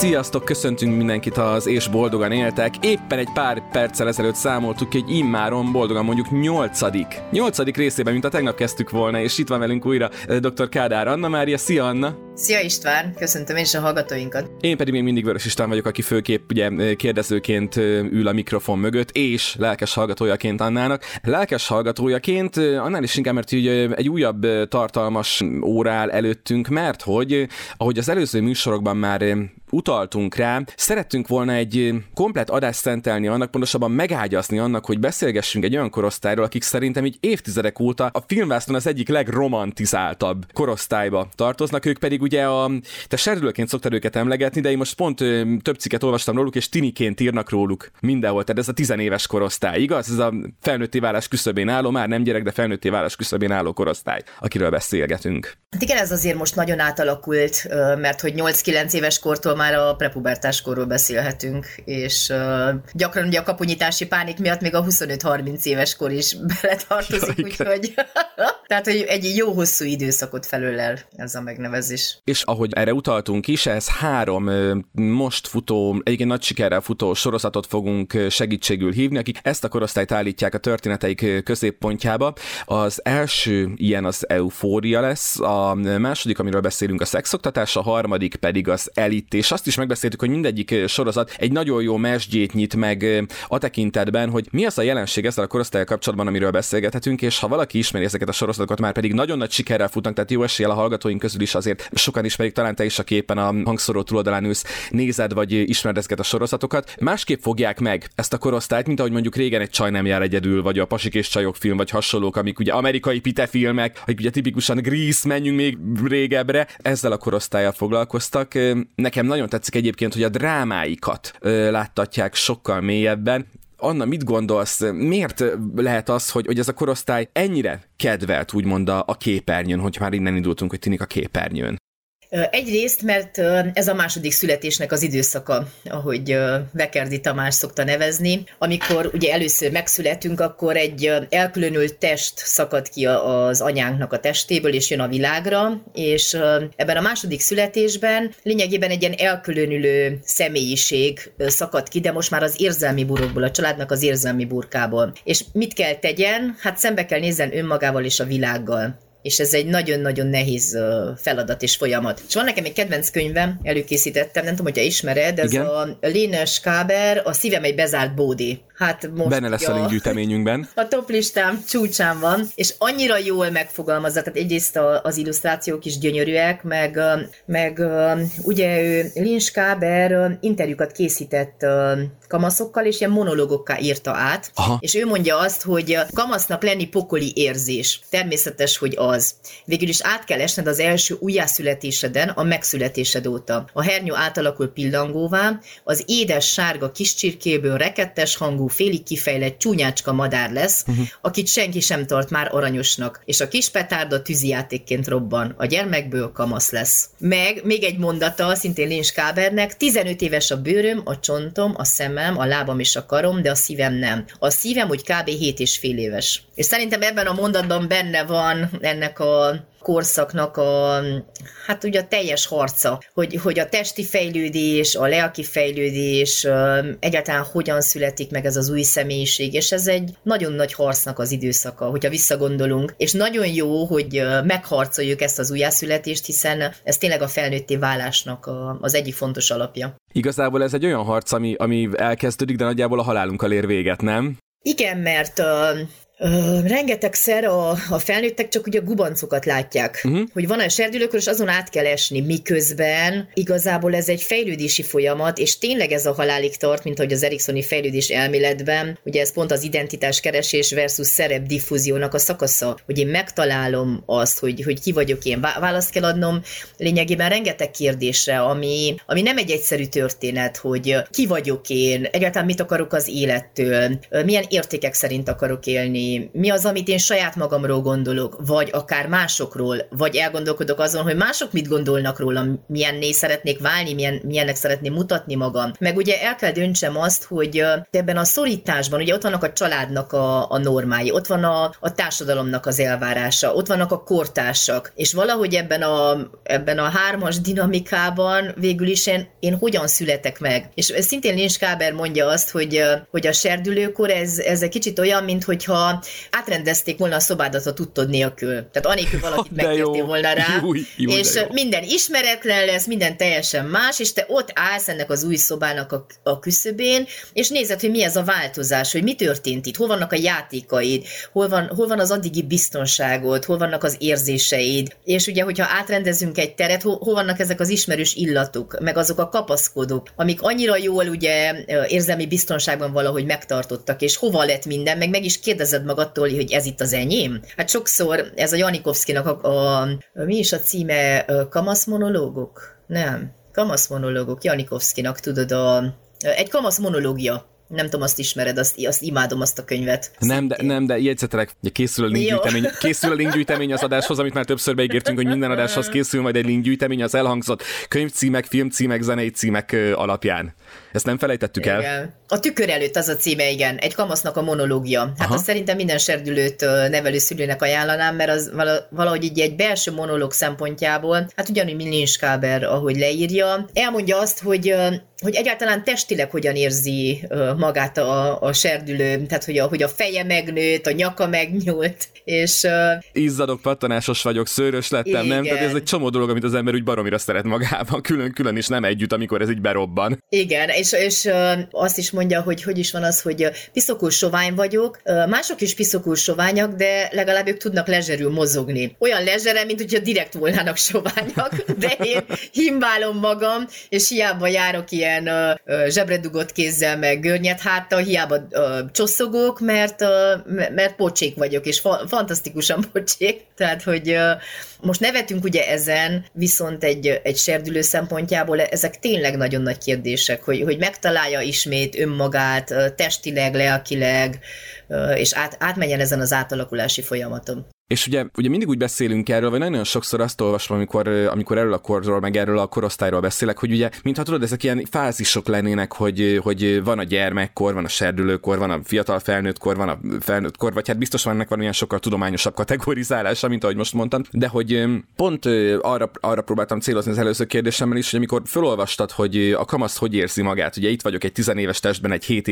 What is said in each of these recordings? Sziasztok, köszöntünk mindenkit az És Boldogan Éltek. Éppen egy pár perccel ezelőtt számoltuk, hogy immáron boldogan mondjuk 8. részében, mint a tegnap kezdtük volna, és itt van velünk újra dr. Kádár Anna Mária. Szia, Anna! Szia, István! Köszöntöm én is a hallgatóinkat. Én pedig még mindig Vörös István vagyok, aki főképp ugye kérdezőként ül a mikrofon mögött, és lelkes hallgatójaként Annának. Lelkes hallgatójaként annál is inkább, mert egy újabb tartalmas órál előttünk, mert hogy ahogy az előző műsorokban már utaltunk rá, szerettünk volna egy komplett adást szentelni annak, pontosabban megágyazni annak, hogy beszélgessünk egy olyan korosztályról, akik szerintem így évtizedek óta a filmvásznon az egyik legromantizáltabb korosztályba tartoznak, ők pedig ugye te serdülőként szoktad őket emlegetni, de én most pont több cikket olvastam róluk, és tiniként írnak róluk mindenhol, tehát ez a 10 éves korosztály, igaz? Ez a felnőtté válás küszöbén álló, már nem gyerek, de felnőtté válás küszöbén álló korosztály, akiről beszélgetünk. Igen, ez azért most nagyon átalakult, mert hogy 8-9 éves kortól már a prepubertás korról beszélhetünk, és gyakran ugye a kapunyítási pánik miatt még a 25-30 éves kor is beletartozik, úgyhogy tehát, hogy egy jó hosszú időszakot felölel ez a megnevezés. És ahogy erre utaltunk is, ez 3 most futó, egyébként nagy sikerrel futó sorozatot fogunk segítségül hívni, akik ezt a korosztályt állítják a történeteik középpontjába. Az első ilyen az Eufória lesz, a második, amiről beszélünk, a Szexoktatás, a harmadik pedig az Elítés. Azt is megbeszéltük, hogy mindegyik sorozat egy nagyon jó mesdjét nyit meg a tekintetben, hogy mi az a jelenség ezzel a korosztállyal kapcsolatban, amiről beszélgethetünk, és ha valaki ismeri ezeket a sorozatokat, már pedig nagyon nagy sikerrel futnak, tehát jó eséllyel a hallgatóink közül is azért sokan ismerik, talán te is, aki éppen a hangszóró túloldalán ülsz, nézed vagy ismered ezeket a sorozatokat. Másképp fogják meg ezt a korosztályt, mint ahogy mondjuk régen egy Csaj nem jár egyedül, vagy a Pasik és Csajok film, vagy hasonlók, amik ugye amerikai pite filmek, akik ugye tipikusan Grease, menjünk még régebbre, ezzel a korosztállyal foglalkoztak. Nekem nagyon tetszik egyébként, hogy a drámáikat láttatják sokkal mélyebben. Anna, mit gondolsz, miért lehet az, hogy ez a korosztály ennyire kedvelt, úgymond a képernyőn, hogy már innen indultunk, hogy tűnik a képernyőn? Egyrészt, mert ez a második születésnek az időszaka, ahogy Vekerdi Tamás szokta nevezni. Amikor ugye először megszületünk, akkor egy elkülönült test szakad ki az anyánknak a testéből, és jön a világra, és ebben a második születésben lényegében egy ilyen elkülönülő személyiség szakad ki, de most már az érzelmi burokból, a családnak az érzelmi burkából. És mit kell tegyen? Hát szembe kell nézzen önmagával és a világgal. És ez egy nagyon-nagyon nehéz feladat és folyamat. És van nekem egy kedvenc könyvem, előkészítettem, nem tudom, hogyha ismered, ez igen? A Linus Káber, A szívem egy bezárt bódé. Hát most benne lesz a linkgyűjteményünkben. A toplistám csúcsán van, és annyira jól megfogalmazza, tehát egyrészt az illusztrációk is gyönyörűek, meg ugye ő, Linus Káber interjúkat készített kamaszokkal, és ilyen monológokká írta át, aha. És ő mondja azt, hogy kamasznak lenni pokoli érzés. Természetes, hogy az. Végül is át kell esned az első újjászületéseden, a megszületésed óta. A hernyó átalakul pillangóvá, az édes sárga kis csirkéből rekettes hangú, félig kifejlett csúnyácska madár lesz, akit senki sem tart már aranyosnak, és a kis petárda tűzijátékként robban. A gyermekből kamasz lesz. Meg még egy mondata, szintén Linus Kábernek: 15 éves a bőröm, a csontom, a szemem, a lábam és a karom, de a szívem nem. A szívem úgy kb. 7,5 éves. És szerintem ebben a mondatban benne van ennek a korszaknak a, hát ugye a teljes harca, hogy a testi fejlődés, a lelki fejlődés, egyáltalán hogyan születik meg ez az új személyiség, és ez egy nagyon nagy harcnak az időszaka, hogyha visszagondolunk, és nagyon jó, hogy megharcoljuk ezt az újjászületést, hiszen ez tényleg a felnőtté válásnak az egyik fontos alapja. Igazából ez egy olyan harc, ami elkezdődik, de nagyjából a halálunkkal ér véget, nem? Igen, mert rengetegszer a felnőttek csak ugye gubancokat látják, hogy van egy serdülőkor, és azon át kell esni, miközben igazából ez egy fejlődési folyamat, és tényleg ez a halálig tart, mint ahogy az Erikssoni fejlődés elméletben, ugye ez pont az identitáskeresés versus szerepdiffúziónak a szakasza, hogy én megtalálom azt, hogy ki vagyok én, választ kell adnom lényegében rengeteg kérdésre, ami nem egy egyszerű történet, hogy ki vagyok én, egyáltalán mit akarok az élettől, milyen értékek szerint akarok élni, mi az, amit én saját magamról gondolok, vagy akár másokról, vagy elgondolkodok azon, hogy mások mit gondolnak rólam, milyenné szeretnék válni, milyennek szeretném mutatni magam. Meg ugye el kell döntsem azt, hogy ebben a szorításban, ugye ott vannak a családnak a normái, ott van a társadalomnak az elvárása, ott vannak a kortársak, és valahogy ebben a hármas dinamikában végül is én hogyan születek meg. És szintén Linus Káber mondja azt, hogy a serdülőkor ez egy kicsit olyan, mint hogyha átrendezték volna a szobádat a tudtod nélkül. Tehát anélkül valakit megkértél volna rá, jó, és minden ismeretlen lesz, minden teljesen más, és te ott állsz ennek az új szobának a küszöbén, és nézed, hogy mi ez a változás, hogy mi történt itt, hol vannak a játékaid, hol van az addigi biztonságod, hol vannak az érzéseid, és ugye, hogyha átrendezünk egy teret, hol vannak ezek az ismerős illatok, meg azok a kapaszkodók, amik annyira jól ugye érzelmi biztonságban valahogy megtartottak, és hova lett minden, meg is kérdezed magadtól, hogy ez itt az enyém? Hát sokszor ez a Janikovszkinak mi is a címe? Kamaszmonológok? Nem. Kamaszmonológok, Janikovszkinak, tudod, egy kamasz monológia. Nem tudom, azt ismered, azt imádom, azt a könyvet. Nem, de jegyzetelek, készül a linkgyűjtemény az adáshoz, amit már többször beígértünk, hogy minden adáshoz készül majd egy linkgyűjtemény az elhangzott könyvcímek, filmcímek, zenei címek alapján. Ezt nem felejtettük el. A tükör előtt az a címe, igen. Egy kamasznak a monológia. Hát Aha. Azt szerintem minden serdülőt nevelőszülőnek ajánlanám, mert az valahogy így egy belső monológ szempontjából, hát ugyanúgy Linus Káber, ahogy leírja, elmondja azt, hogy egyáltalán testileg hogyan érzi magát a serdülő, tehát hogy a feje megnőtt, a nyaka megnyúlt, és... Izzadok, pattanásos vagyok, szőrös lettem, igen. Nem? Tehát ez egy csomó dolog, amit az ember úgy baromira szeret magában, külön-külön is, nem együtt, amikor ez így berobban. Igen, és azt is mondja, hogy is van az, hogy piszokul sovány vagyok, mások is piszokul soványak, de legalább ők tudnak lezserül mozogni. Olyan lezsere, mint hogyha direkt volnának soványak, de én himbálom magam, és hiába járok ilyen zsebredugott kézzel, meg görnyed háttal, hiába csosszogok, mert pocsék vagyok, és fantasztikusan pocsék. Tehát, hogy most nevetünk ugye ezen, viszont egy serdülő szempontjából ezek tényleg nagyon nagy kérdések, hogy megtalálja ismét önmagát testileg, lelkileg, és átmenjen ezen az átalakulási folyamaton. És ugye mindig úgy beszélünk erről, vagy nagyon sokszor azt olvasom, amikor erről a korról, meg erről a korosztályról beszélek, hogy ugye, mintha tudod, ezek ilyen fázisok lennének, hogy van a gyermekkor, van a serdülőkor, van a fiatal felnőttkor, van a felnőttkor, vagy hát biztos ennek van olyan sokkal tudományosabb kategorizálása, mint ahogy most mondtam, de hogy pont arra próbáltam célozni az előző kérdésemmel is, hogy amikor felolvastad, hogy a kamasz hogy érzi magát, ugye itt vagyok egy 10 éves testben, egy 7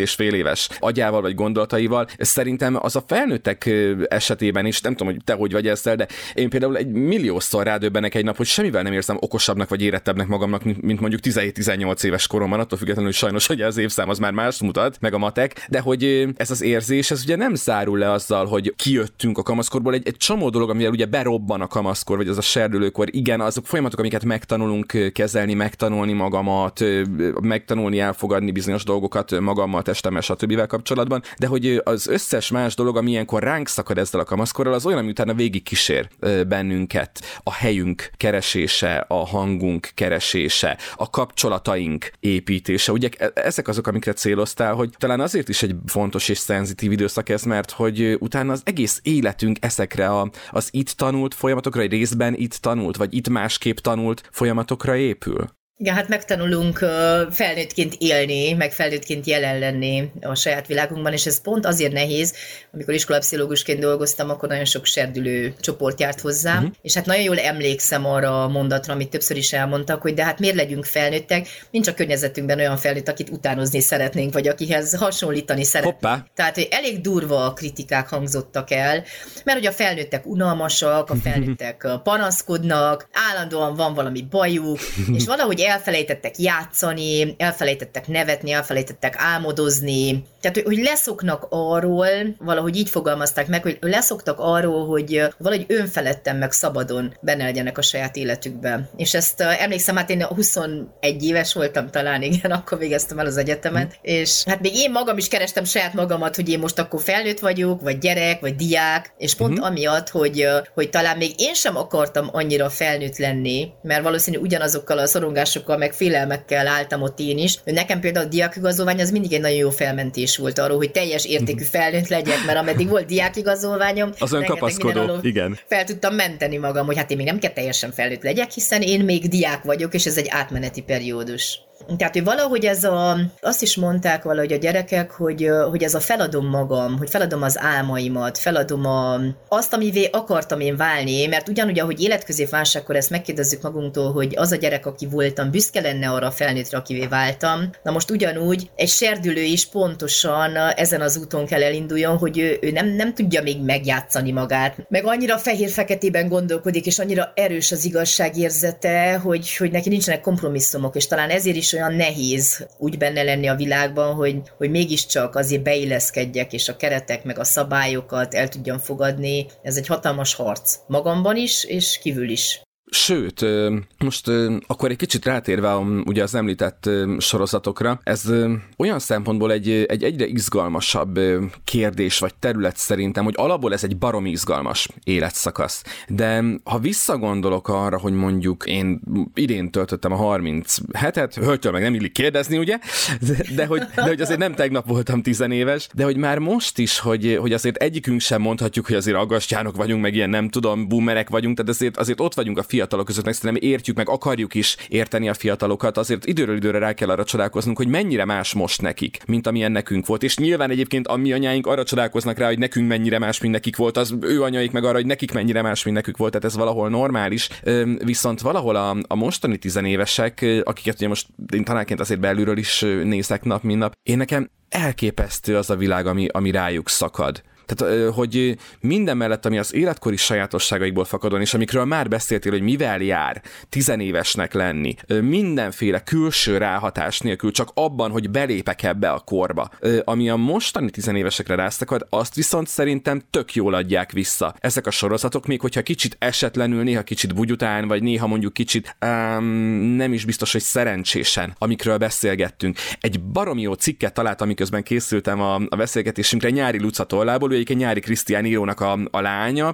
és fél éves agyával vagy gondolataival, szerintem az a felnőttek esetében is, nem tudom, hogy te hogy vagy ezzel, de én például 1 milliószor rádöbbenek egy nap, hogy semmivel nem érzem okosabbnak vagy érettebbnek magamnak, mint mondjuk 17-18 éves koromban, attól függetlenül, hogy sajnos hogy az évszám az már más mutat, meg a matek, de hogy ez az érzés, ez ugye nem zárul le azzal, hogy kijöttünk a kamaszkorból, egy csomó dolog, amivel ugye berobban a kamaszkor, vagy az a serdülőkor, igen, azok folyamatok, amiket megtanulunk kezelni, megtanulni magamat, megtanulni elfogadni bizonyos dolgokat magammal, testemmel, stb. Kapcsolatban, de hogy az összes más dolog, ami ilyenkor ránk szakad ezzel a kamaszkorral, az olyan, ami utána végig kísér bennünket, a helyünk keresése, a hangunk keresése, a kapcsolataink építése. Ugye ezek azok, amikre céloztál, hogy talán azért is egy fontos és szenzitív időszak ez, mert hogy utána az egész életünk ezekre az itt tanult folyamatokra, egy részben itt tanult, vagy itt másképp tanult folyamatokra épül. Igen, hát megtanulunk felnőttként élni, meg felnőttként jelen lenni a saját világunkban, és ez pont azért nehéz, amikor iskolapszichológusként dolgoztam, akkor nagyon sok serdülő csoport járt hozzám, és hát nagyon jól emlékszem arra a mondatra, amit többször is elmondtak, hogy de hát miért legyünk felnőttek, nincs a környezetünkben olyan felnőtt, akit utánozni szeretnénk, vagy akihez hasonlítani szeretnénk. Hoppá. Tehát, hogy elég durva a kritikák hangzottak el, mert hogy a felnőttek unalmasak, a felnőttek panaszkodnak, állandóan van valami bajuk, és valahogy elfelejtettek játszani, elfelejtettek nevetni, elfelejtettek álmodozni. Tehát, hogy leszoknak arról, valahogy így fogalmazták meg, hogy leszoktak arról, hogy valahogy önfeledten meg szabadon benne legyenek a saját életükben. És ezt emlékszem, hát én 21 éves voltam talán, igen, akkor végeztem el az egyetemet, és hát még én magam is kerestem saját magamat, hogy én most akkor felnőtt vagyok, vagy gyerek, vagy diák, és pont amiatt, hogy talán még én sem akartam annyira felnőtt lenni, mert valószínű ugyanazokkal a szorongások elvárásokkal, meg félelmekkel álltam ott én is. Nekem például a diákigazolvány az mindig egy nagyon jó felmentés volt arról, hogy teljes értékű felnőtt legyek, mert ameddig volt diákigazolványom, azon kapaszkodó, igen. Fel tudtam menteni magam, hogy hát én még nem kell teljesen felnőtt legyek, hiszen én még diák vagyok, és ez egy átmeneti periódus. Tehát, hogy valahogy ez a, azt is mondták valahogy a gyerekek, hogy ez a feladom magam, hogy feladom az álmaimat, feladom azt, amivé akartam én válni, mert ugyanúgy, ahogy életközépválságkor ezt megkérdezzük magunktól, hogy az a gyerek, aki voltam, büszke lenne arra a felnőttre, akivé váltam, na most ugyanúgy egy serdülő is pontosan ezen az úton kell elinduljon, hogy ő nem tudja még megjátszani magát, meg annyira fehér-feketében gondolkodik, és annyira erős az igazságérzete, hogy neki nincsenek kompromisszumok, és talán ezért is olyan nehéz úgy benne lenni a világban, hogy mégiscsak azért beilleszkedjek, és a keretek, meg a szabályokat el tudjam fogadni. Ez egy hatalmas harc. Magamban is, és kívül is. Sőt, most akkor egy kicsit rátérve ugye az említett sorozatokra, ez olyan szempontból egy egyre izgalmasabb kérdés vagy terület szerintem, hogy alapból ez egy baromi izgalmas életszakasz. De ha visszagondolok arra, hogy mondjuk én idén töltöttem a 37-et, hölgytől meg nem illik kérdezni, ugye? De hogy azért nem tegnap voltam 10 éves, de hogy már most is, hogy azért egyikünk sem mondhatjuk, hogy azért aggastyánok vagyunk, meg ilyen nem tudom, boomerek vagyunk, tehát azért ott vagyunk a fiatalok között, meg szerintem értjük, meg akarjuk is érteni a fiatalokat, azért időről időre rá kell arra csodálkoznunk, hogy mennyire más most nekik, mint amilyen nekünk volt. És nyilván egyébként a mi anyáink arra csodálkoznak rá, hogy nekünk mennyire más, mint nekik volt, az ő anyaik meg arra, hogy nekik mennyire más, mint nekük volt, tehát ez valahol normális. Viszont valahol a mostani 10 évesek, akiket ugye most én tanárként azért belülről is nézek nap, mint nap, én nekem elképesztő az a világ, ami rájuk szakad. Tehát, hogy minden mellett, ami az életkori sajátosságaikból fakadon, és amikről már beszéltél, hogy mivel jár 10 évesnek lenni, mindenféle külső ráhatás nélkül, csak abban, hogy belépek ebbe a korba, ami a mostani 10 évesekre rászakad, azt viszont szerintem tök jól adják vissza. Ezek a sorozatok, még hogyha kicsit esetlenül, néha kicsit bugyután, vagy néha mondjuk kicsit nem is biztos, hogy szerencsésen, amikről beszélgettünk. Egy baromi jó cikket találtam, miközben készültem a beszélgetésünkre Nyári Luca tollából, egy Nyári Krisztián írónak a lánya,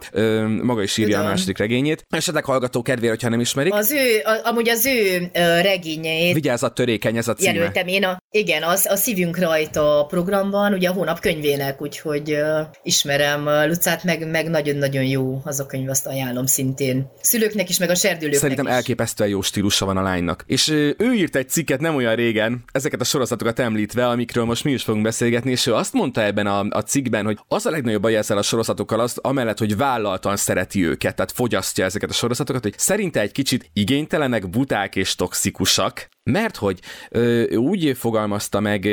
maga is írja a második regényét. Esetleg hallgató kedvére, hogyha nem ismerik. Az ő, amúgy az ő regényeit. Vigyázat, törékeny, ez a címe. Jelöltem én a Szívünk rajta programban, ugye a hónap könyvének, úgyhogy ismerem Lucát, meg nagyon-nagyon jó az a könyv, azt ajánlom szintén. Szülőknek is, meg a serdülőknek. Szerintem elképesztően jó stílusa van a lánynak. És ő írt egy cikket nem olyan régen, ezeket a sorozatokat említve, amikről most mi is fogunk beszélgetni, és ő azt mondta ebben a cikkben, hogy az a legnagyobb baj ezzel a sorozatokkal azt, amellett, hogy vállaltan szereti őket, tehát fogyasztja ezeket a sorozatokat, hogy szerinte egy kicsit igénytelenek, buták és toxikusak, mert hogy úgy fogalmazta meg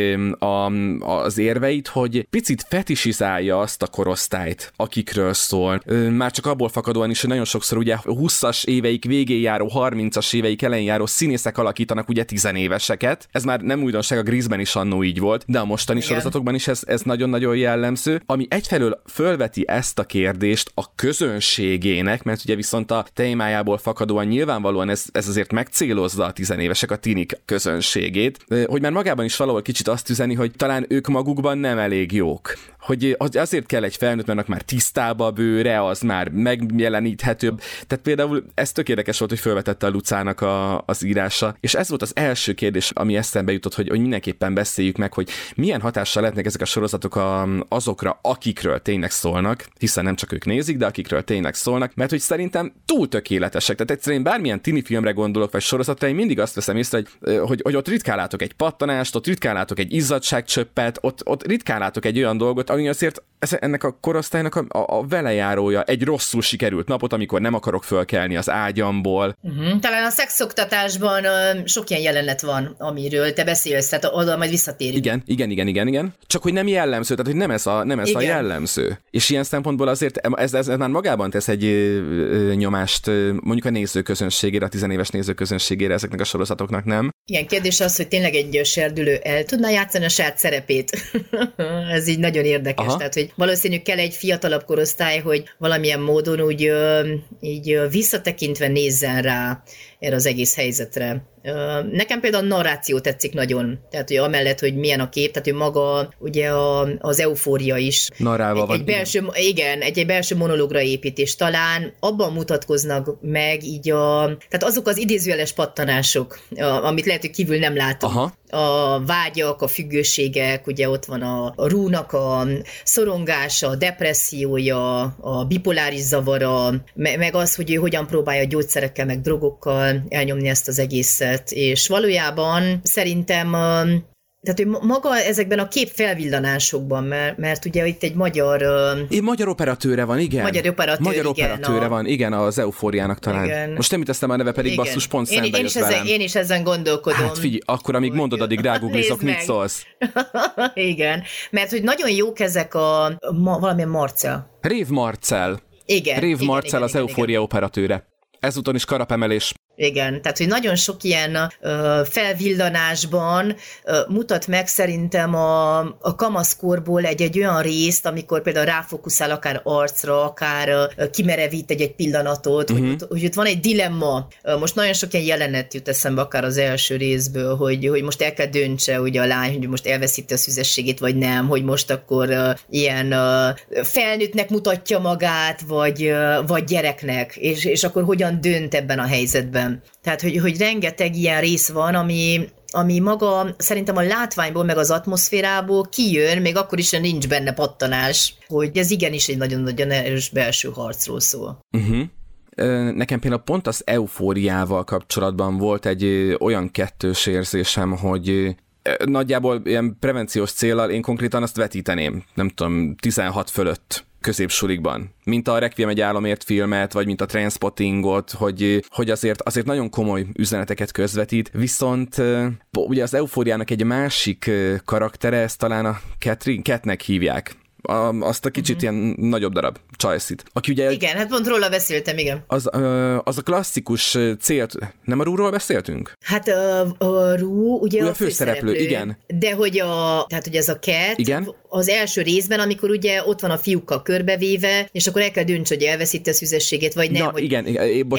az érveit, hogy picit fetisizálja azt a korosztályt, akikről szól. Már csak abból fakadóan is, hogy nagyon sokszor ugye 20-as éveik végén járó, 30-as éveik elején járó színészek alakítanak ugye 10 éveseket. Ez már nem újdonság, a Grease-ben is annó így volt, de a mostani sorozatokban is ez nagyon-nagyon jellemző, ami egyfelől fölveti ezt a kérdést a közönségének, mert ugye viszont a témájából fakadóan nyilvánvalóan ez azért megcélozza a 10 évesek, a tinik közönségét, hogy már magában is valahol kicsit azt üzeni, hogy talán ők magukban nem elég jók. Hogy azért kell egy felnőtt, mert már tisztába a bőre, az már megjeleníthetőbb. Tehát például ez tök érdekes volt, hogy felvetette a Lucának az írása, és ez volt az első kérdés, ami eszembe jutott, hogy mindenképpen beszéljük meg, hogy milyen hatással lehetnek ezek a sorozatok azokra, akikről tényleg szólnak, hiszen nem csak ők nézik, de akikről tényleg szólnak, mert hogy szerintem túl tökéletesek. Tehát egyszerűen bármilyen tini filmre gondolok, vagy sorozatra, én mindig azt veszem észre, hogy ott ritkán látok egy pattanást, ott ritkán látok egy izzadságcsöppet, ott ritkán látok egy olyan dolgot, ami azért ennek a korosztálynak a velejárója, egy rosszul sikerült napot, amikor nem akarok fölkelni az ágyamból. Talán a szexoktatásban sok ilyen jelenet van, amiről te beszélsz, tehát oda majd visszatérünk. Igen. Csak hogy nem jellemző, tehát hogy nem ez a jellemző. És ilyen szempontból azért ez már magában tesz egy nyomást mondjuk a nézőközönségére, a 10 éves nézőközönségére ezeknek a sorozatoknak, nem? Igen, kérdés az, hogy tényleg egy serdülő el tudná játszani a saját szerepét. Ez így nagyon érdekes, tehát hogy valószínű kell egy fiatalabb korosztály, hogy valamilyen módon úgy így visszatekintve nézzen rá erre az egész helyzetre. Nekem például a narráció tetszik nagyon. Tehát, hogy amellett, hogy milyen a kép, tehát, hogy maga ugye az eufória is. Narrálva egy belső, igen, egy belső monológra építés. Talán abban mutatkoznak meg így tehát azok az idézőjeles pattanások, amit lehet, hogy kívül nem látunk. Aha. A vágyak, a függőségek, ugye ott van a rúnak a szorongása, a depressziója, a bipoláris zavara, meg az, hogy ő hogyan próbálja gyógyszerekkel, meg drogokkal elnyomni ezt az egészet. És valójában szerintem tehát maga ezekben a képfelvillanásokban, mert ugye itt egy magyar operatőre van, igen. Magyar operatőre van, igen, az Eufóriának talán. Igen. Most nem hiszem a neve, pedig igen. Basszus pont szembe jött velem. Én is ezen gondolkodom. Hát figyelj, akkor amíg mondod, addig rágooglizok, mit szólsz. Igen, mert hogy nagyon jók ezek valamilyen Marcell. Rév Marcell. Igen. Rév Marcell az Eufória operatőre. Ezúton is karapemelés. Igen, tehát, hogy nagyon sok ilyen felvillanásban mutat meg szerintem a kamaszkorból egy olyan részt, amikor például ráfókuszál akár arcra, akár kimerevít egy pillanatot, uh-huh. hogy ott van egy dilemma. Most nagyon sok ilyen jelenet jut eszembe akár az első részből, hogy most el kell döntse ugye a lány, hogy most elveszíti a szüzességét, vagy nem, hogy most akkor ilyen felnőttnek mutatja magát, vagy gyereknek, és akkor hogyan dönt ebben a helyzetben. Tehát, hogy rengeteg ilyen rész van, ami maga szerintem a látványból, meg az atmoszférából kijön, még akkor is, hogy nincs benne pattanás, hogy ez igenis egy nagyon-nagyon erős belső harcról szól. Uh-huh. Nekem például pont az eufóriával kapcsolatban volt egy olyan kettős érzésem, hogy nagyjából ilyen prevenciós céllal én konkrétan azt vetíteném, nem tudom, 16 fölött. Középsulikban, mint a Requiem egy álomért filmet, vagy mint a Trainspottingot, hogy azért nagyon komoly üzeneteket közvetít, viszont ugye az Eufóriának egy másik karaktere, ezt talán a Catnek hívják, azt a kicsit ilyen nagyobb darab csajszit. Aki ugye igen, hát pont róla beszéltem, igen. Az a klasszikus célt, nem a Rúról beszéltünk? Hát a Rú, ugye a főszereplő, igen. De hogy tehát ez a Cat, igen? Az első részben, amikor ugye ott van a fiúkkal körbevéve, és akkor el kell dönts, hogy elveszíti a szüzességét, vagy nem, na, hogy igen,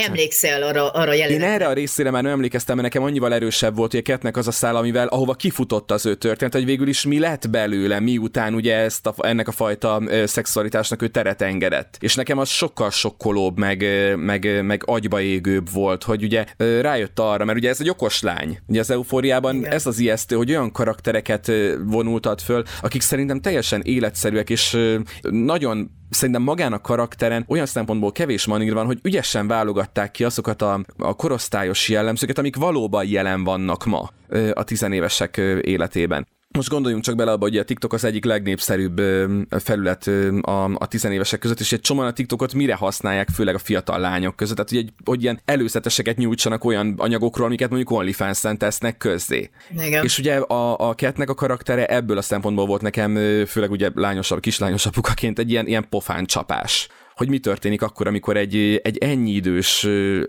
emlékszel arra jelenetre. Én erre a részére már nem emlékeztem, mert nekem annyival erősebb volt, hogy a Catnek az a szála, amivel ahova kifutott az ő történet, hogy végül is mi lett belőle, miután ugye ezt ennek a fajta szexualitásnak ő teret engedett. És nekem az sokkal sokkolóbb, meg agybaégőbb volt, hogy ugye rájött arra, mert ugye ez egy okos lány. Ugye az Eufóriában igen. Ez az ijesztő, hogy olyan karaktereket vonultat föl, akik szerintem teljesen életszerűek, és nagyon szerintem magán a karakteren olyan szempontból kevés manír van, hogy ügyesen válogatták ki azokat a korosztályos jellemzőket, amik valóban jelen vannak ma a tizenévesek életében. Most gondoljunk csak bele abba, hogy a TikTok az egyik legnépszerűbb felület a tizenévesek között, és egy csomóan a TikTokot mire használják, főleg a fiatal lányok között, tehát hogy ilyen előzeteseket nyújtsanak olyan anyagokról, amiket mondjuk OnlyFans-en tesznek közzé. Igen. És ugye a Catnek a karaktere ebből a szempontból volt nekem, főleg ugye lányosabb, kislányos apukaként egy ilyen pofán csapás. Hogy mi történik akkor, amikor egy ennyi idős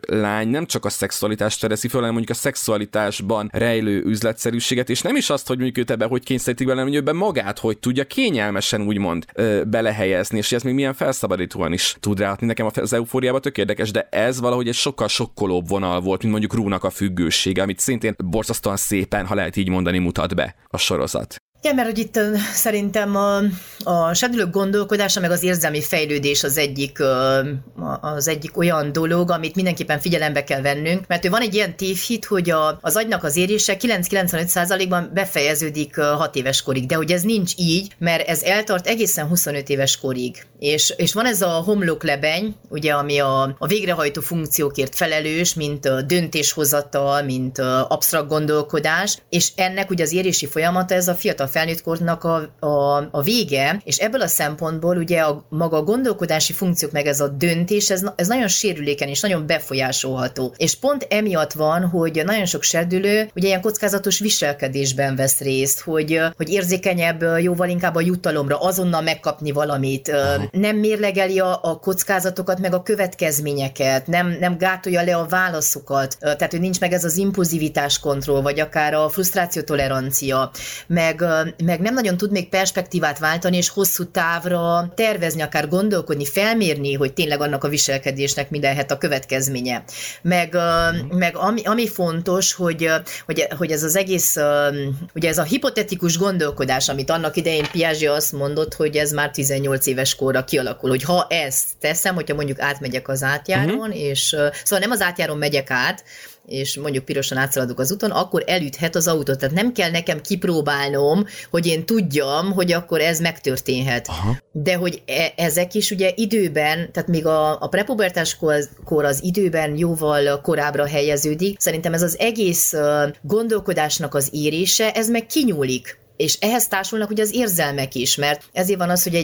lány nem csak a szexualitást tereszi föl, hanem mondjuk a szexualitásban rejlő üzletszerűséget, és nem is azt, hogy mondjuk őt ebben hogy kényszerítik bele, hanem hogy ebben magát hogy tudja kényelmesen úgymond belehelyezni, és ez még milyen felszabadítóan is tud ráhatni. Nekem az Eufóriában tök érdekes, de ez valahogy egy sokkal sokkolóbb vonal volt, mint mondjuk Rúnak a függősége, amit szintén borzasztóan szépen, ha lehet így mondani, mutat be a sorozat. Igen, mert hogy itt szerintem a serdülők gondolkodása, meg az érzelmi fejlődés az egyik olyan dolog, amit mindenképpen figyelembe kell vennünk, mert van egy ilyen tévhit, hogy az agynak az érése 95%-ban befejeződik 6 éves korig, de hogy ez nincs így, mert ez eltart egészen 25 éves korig. És van ez a homloklebeny, ugye, ami a végrehajtó funkciókért felelős, mint döntéshozatal, mint absztrakt gondolkodás, és ennek ugye az érési folyamata ez a fiatal felnőttkornak a vége, és ebből a szempontból ugye maga a gondolkodási funkciók, meg ez a döntés, ez nagyon sérülékeny és nagyon befolyásolható. És pont emiatt van, hogy nagyon sok serdülő ugye ilyen kockázatos viselkedésben vesz részt, hogy érzékenyebb jóval inkább a jutalomra, azonnal megkapni valamit, nem mérlegeli a kockázatokat, meg a következményeket, nem gátolja le a válaszokat, tehát hogy nincs meg ez az impulzivitás kontroll, vagy akár a frusztráció tolerancia, meg meg nem nagyon tud még perspektívát váltani, és hosszú távra tervezni, akár gondolkodni, felmérni, hogy tényleg annak a viselkedésnek mi lehet a következménye. Meg ami fontos, hogy ez az egész, ugye ez a hipotetikus gondolkodás, amit annak idején Piaget azt mondott, hogy ez már 18 éves korra kialakul, hogy ha ezt teszem, hogyha mondjuk átmegyek az átjáron, és szóval nem az átjáron megyek át, és mondjuk pirosan átszaladok az úton, akkor elüthet az autót. Tehát nem kell nekem kipróbálnom, hogy én tudjam, hogy akkor ez megtörténhet. Aha. De hogy ezek is ugye időben, tehát még a prepubertás kor az időben jóval korábbra helyeződik. Szerintem ez az egész gondolkodásnak az érése, ez meg kinyúlik. És ehhez társulnak ugye az érzelmek is, mert ezért van az, hogy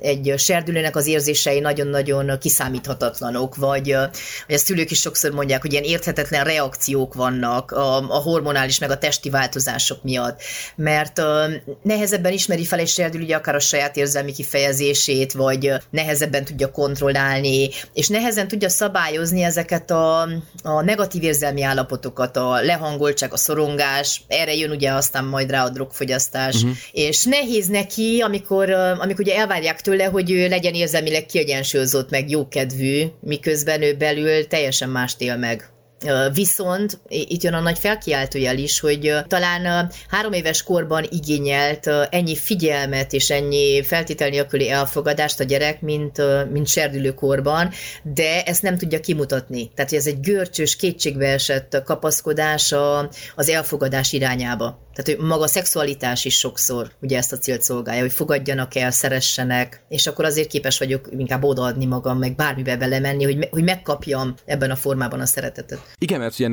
egy serdülőnek az érzései nagyon-nagyon kiszámíthatatlanok, vagy a szülők is sokszor mondják, hogy ilyen érthetetlen reakciók vannak a hormonális meg a testi változások miatt, mert nehezebben ismeri fel egy serdülő ugye akár a saját érzelmi kifejezését, vagy nehezebben tudja kontrollálni, és nehezen tudja szabályozni ezeket a negatív érzelmi állapotokat, a lehangoltság, a szorongás, erre jön ugye aztán majd rá a drogfogyasztás. És nehéz neki, amikor ugye elvárják tőle, hogy ő legyen érzelmileg kiegyensúlyozott, meg jókedvű, miközben ő belül teljesen mást él meg. Viszont itt jön a nagy felkiáltójel is, hogy talán 3 éves korban igényelt ennyi figyelmet és ennyi feltétel nélküli elfogadást a gyerek, mint serdülőkorban, de ezt nem tudja kimutatni. Tehát, hogy ez egy görcsös, kétségbeesett kapaszkodás az elfogadás irányába. Tehát, hogy maga a szexualitás is sokszor ugye ezt a célt szolgálja, hogy fogadjanak el, szeressenek, és akkor azért képes vagyok inkább odaadni magam, meg bármibe belemenni, hogy megkapjam ebben a formában a szeretetet. Igen, mert ugye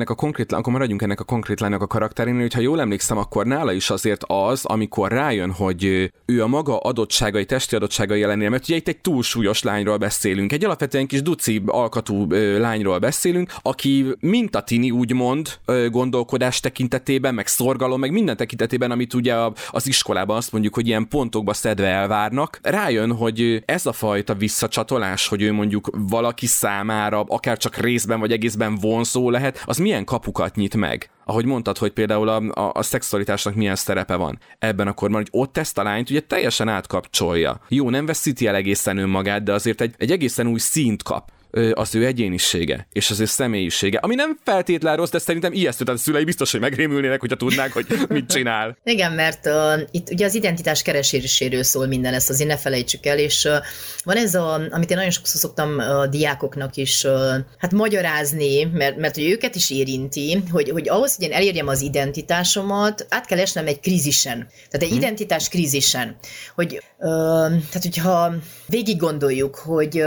akkor maradjunk ennek a konkrét lánynak a karakterénél, hogyha jól emlékszem, akkor nála is azért az, amikor rájön, hogy ő a maga adottságai, testi adottságai ellenére, mert ugye itt egy túlsúlyos lányról beszélünk, egy alapvetően kis duci alkatú lányról beszélünk, aki mintatini úgymond gondolkodás tekintetében, meg szorgalom, meg minden tekintetében, amit ugye az iskolában azt mondjuk, hogy ilyen pontokba szedve elvárnak, rájön, hogy ez a fajta visszacsatolás, hogy ő mondjuk valaki számára, akár csak részben vagy egészben vonzó lehet, az milyen kapukat nyit meg? Ahogy mondtad, hogy például a szexualitásnak milyen szerepe van ebben, akkor már, hogy ott ezt a lányt ugye teljesen átkapcsolja. Jó, nem veszíti el egészen önmagát, de azért egy egészen új színt kap az ő egyénisége, és az ő személyisége, ami nem feltétlen rossz, de szerintem ijesztő, tehát a szülei biztos, hogy megrémülnének, hogyha tudnák, hogy mit csinál. Igen, mert itt ugye az identitás kereséséről szól minden, ezt azért ne felejtsük el, és van ez, amit én nagyon sokszor szoktam diákoknak is magyarázni, mert hogy őket is érinti, hogy ahhoz, hogy én elérjem az identitásomat, át kell esnem egy krízisen. Tehát egy identitás krízisen. Tehát, hogyha végig gondoljuk, hogy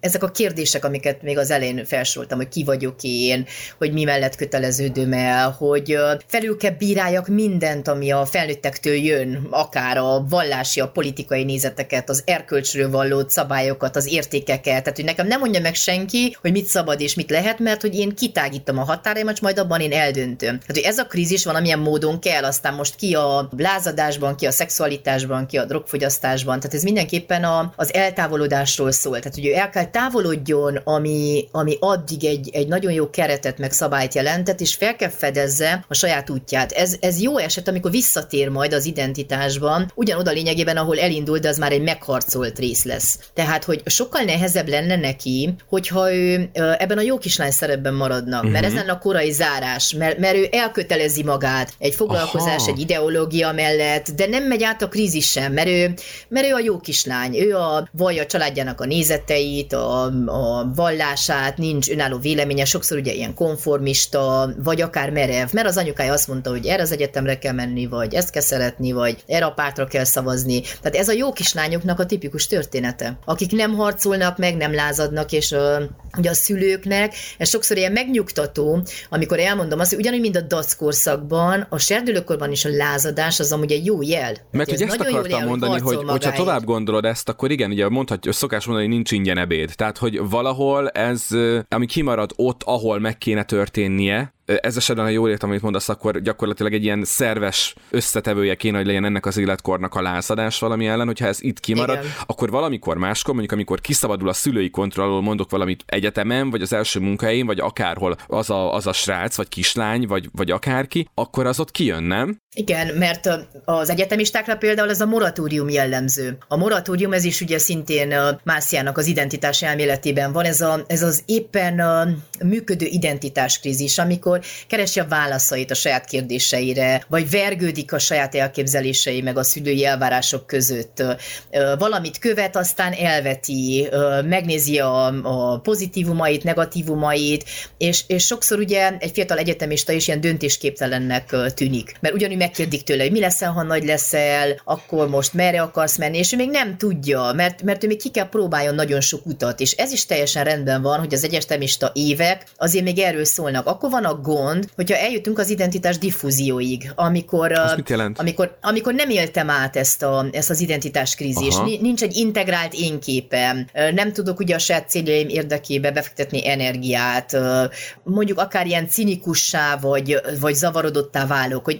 ezek a kérdések, amiket még az elején felsoroltam, hogy ki vagyok én, hogy mi mellett köteleződöm el, hogy felül kell bíráljak mindent, ami a felnőttektől jön, akár a vallási, a politikai nézeteket, az erkölcsről valló szabályokat, az értékeket, tehát hogy nekem nem mondja meg senki, hogy mit szabad és mit lehet, mert hogy én kitágítom a határaimat, majd abban én eldöntöm. Tehát, hogy ez a krízis valamilyen módon kell, aztán most ki a lázadásban, ki a szexualitásban, ki a drogfogyasztásban, tehát ez mindenképpen az eltávolodásról szól, tehát hogy ő el kell távolodjon, ami addig egy nagyon jó keretet meg szabályt jelentett, és fel kell fedezze a saját útját. Ez jó eset, amikor visszatér majd az identitásban, ugyanoda lényegében, ahol elindult, de az már egy megharcolt rész lesz. Tehát, hogy sokkal nehezebb lenne neki, hogyha ő ebben a jó kislány szerepben maradna, mert ez lenne a korai zárás, mert ő elkötelezi magát egy foglalkozás, egy ideológia mellett, de nem megy át a krízis sem, mert ő a jó kislány, ő vallja a családjának a nézeteit, a vallását, nincs önálló véleménye, sokszor ugye ilyen konformista, vagy akár merev, mert az anyukája azt mondta, hogy erre az egyetemre kell menni, vagy ezt kell szeretni, vagy erre a pártra kell szavazni. Tehát ez a jó kislányoknak a tipikus története, akik nem harcolnak meg, nem lázadnak, és ugye a szülőknek ez sokszor ilyen megnyugtató, amikor elmondom azt, hogy ugyanúgy, mint a dac korszakban, a serdülőkorban is a lázadás az amúgy egy jó jel. Mert ugye ezt akartam mondani, hogyha tovább gondolod ezt, akkor igen, ugye szokás mondani, hogy nincs ingyen ebéd. Tehát, hogy valahol ez, ami kimarad ott, ahol meg kéne történnie, ez esetben, ha jól értem, amit mondasz, akkor gyakorlatilag egy ilyen szerves összetevője kéne, hogy legyen ennek az életkornak a lázadás valami ellen, hogyha ez itt kimarad, igen, akkor valamikor máskor, mondjuk amikor kiszabadul a szülői kontrollról, mondok valamit egyetemen, vagy az első munkahelyén, vagy akárhol az a srác, vagy kislány, vagy akárki, akkor az ott kijön, nem? Igen, mert az egyetemistákra például ez a moratórium jellemző. A moratórium, ez is ugye szintén Marciának az identitás elméletében van, ez az éppen működő identitáskrízis, amikor keresi a válaszait a saját kérdéseire, vagy vergődik a saját elképzelései meg a szülői elvárások között. Valamit követ, aztán elveti, megnézi a pozitívumait, negatívumait, és sokszor ugye egy fiatal egyetemista is ilyen döntésképtelennek tűnik, mert ugyanúgy megkérdik tőle, hogy mi leszel, ha nagy leszel, akkor most merre akarsz menni, és ő még nem tudja, mert ő még ki kell próbáljon nagyon sok utat, és ez is teljesen rendben van, hogy az egyetemista évek azért még erről szólnak. Akkor van a gond, hogyha eljutunk az identitás diffúzióig, amikor nem éltem át ezt az identitás krízist, nincs egy integrált én képem, nem tudok ugye a saját céljaim érdekébe befektetni energiát, mondjuk akár ilyen cinikussá vagy zavarodottá válok, hogy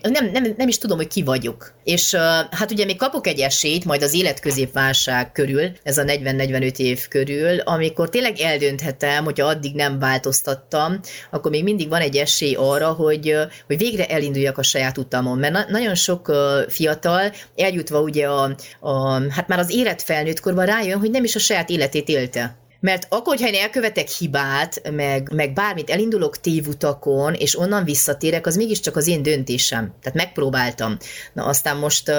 nem is tudom, hogy ki vagyok. És hát ugye még kapok egy esélyt, majd az életközépválság körül, ez a 40-45 év körül, amikor tényleg eldönthetem, hogyha addig nem változtattam, akkor még mindig van egy esély arra, hogy végre elinduljak a saját utamon. Mert nagyon sok fiatal eljutva ugye hát már az érett felnőttkorban rájön, hogy nem is a saját életét élte. Mert akkor, ha én elkövetek hibát, meg bármit, elindulok tévutakon, és onnan visszatérek, az mégiscsak az én döntésem. Tehát megpróbáltam. Na aztán most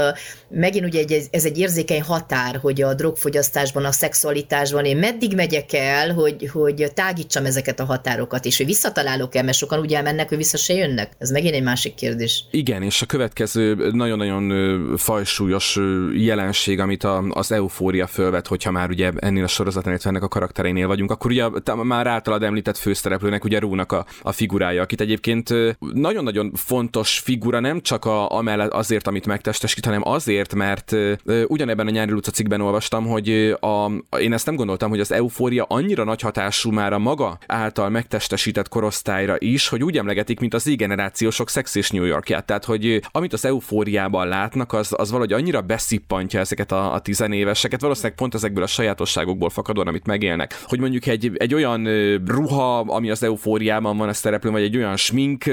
megint ugye ez egy érzékeny határ, hogy a drogfogyasztásban, a szexualitásban én meddig megyek el, hogy tágítsam ezeket a határokat, és hogy visszatalálok el, mert sokan úgy elmennek, hogy vissza se jönnek. Ez megint egy másik kérdés. Igen, és a következő nagyon-nagyon fajsúlyos jelenség, amit az eufória fölvet, hogyha már ugye ennél a sorozatnál ennek a karakter terénél vagyunk, akkor ugye már általad említett főszereplőnek ugye Rónak a figurája, akit egyébként nagyon-nagyon fontos figura, nem csak amellett azért, amit megtestesít, hanem azért, mert ugyanebben a Nyári Luca cikkben olvastam, hogy én ezt nem gondoltam, hogy az eufória annyira nagy hatású már a maga által megtestesített korosztályra is, hogy úgy emlegetik, mint az Z-generációsok Szex és New Yorkját. Tehát, hogy amit az eufóriában látnak, az valahogy annyira beszippantja ezeket a tizenéveseket, valószínűleg pont ezekből a sajátosságokból fakadóan, amit megélnek. Hogy mondjuk egy olyan ruha, ami az eufóriában van a szereplő, vagy egy olyan smink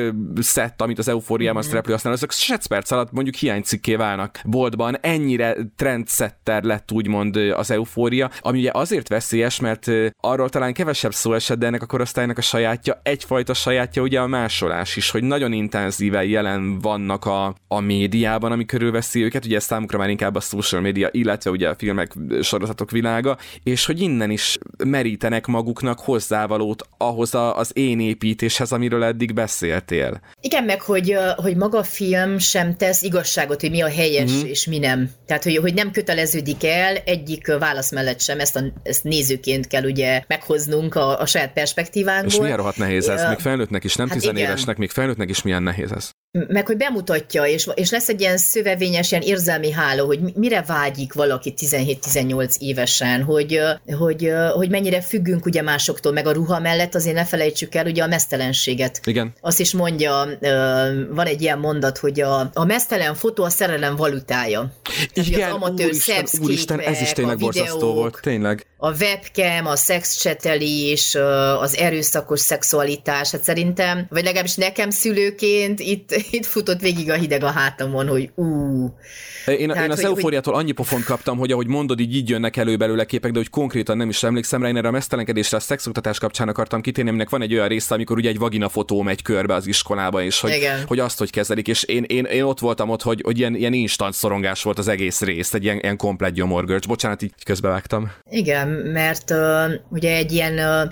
szett, amit az eufóriában a szereplő használ, azok 6 perc alatt mondjuk hiánycikké válnak boltban, ennyire trendsetter lett úgymond az eufória, ami ugye azért veszélyes, mert arról talán kevesebb szó esett, de ennek a korosztálynak a sajátja, egyfajta sajátja ugye a másolás is, hogy nagyon intenzíven jelen vannak a médiában, ami körülveszi őket, ugye ez számukra már inkább a social media, illetve ugye a filmek, sorozatok világa, és hogy innen is merítenek maguknak hozzávalót ahhoz az én építéshez, amiről eddig beszéltél. Igen, meg hogy maga a film sem tesz igazságot, hogy mi a helyes és mi nem. Tehát, hogy nem köteleződik el egyik válasz mellett sem, ezt nézőként kell ugye meghoznunk a saját perspektívánkból. És milyen rohadt nehéz ez? Még felnőttnek is, nem hát tizenévesnek, még felnőttnek is milyen nehéz ez? Meg hogy bemutatja, és lesz egy ilyen szövevényes, ilyen érzelmi háló, hogy mire vágyik valaki 17-18 évesen, hogy mennyire függünk ugye másoktól, meg a ruha mellett azért ne felejtsük el ugye a meztelenséget. Igen. Azt is mondja, van egy ilyen mondat, hogy a meztelen fotó a szerelem valutája. Igen, az amatőr úristen, ez is tényleg borzasztó volt, tényleg. A webcam, a szexcsetelés, az erőszakos szexualitás, hát szerintem, vagy legalábbis nekem szülőként itt futott végig a hideg a hátamon, hogy Én az eufóriától annyi pofont kaptam, hogy ahogy mondod, így jönnek elő belőle képek, de hogy konkrétan nem is emlékszem rá, én erre a mesztelenkedésre a szexoktatás kapcsán akartam kitérni, aminek van egy olyan része, amikor ugye egy vagina fotó megy körbe az iskolába, és hogy azt hogy kezelik, és én ott voltam ott, hogy ilyen instant szorongás volt az egész rész, egy ilyen komplett gyomorgörcs. Bocsánat, így közbevágtam. Igen, mert ugye egy ilyen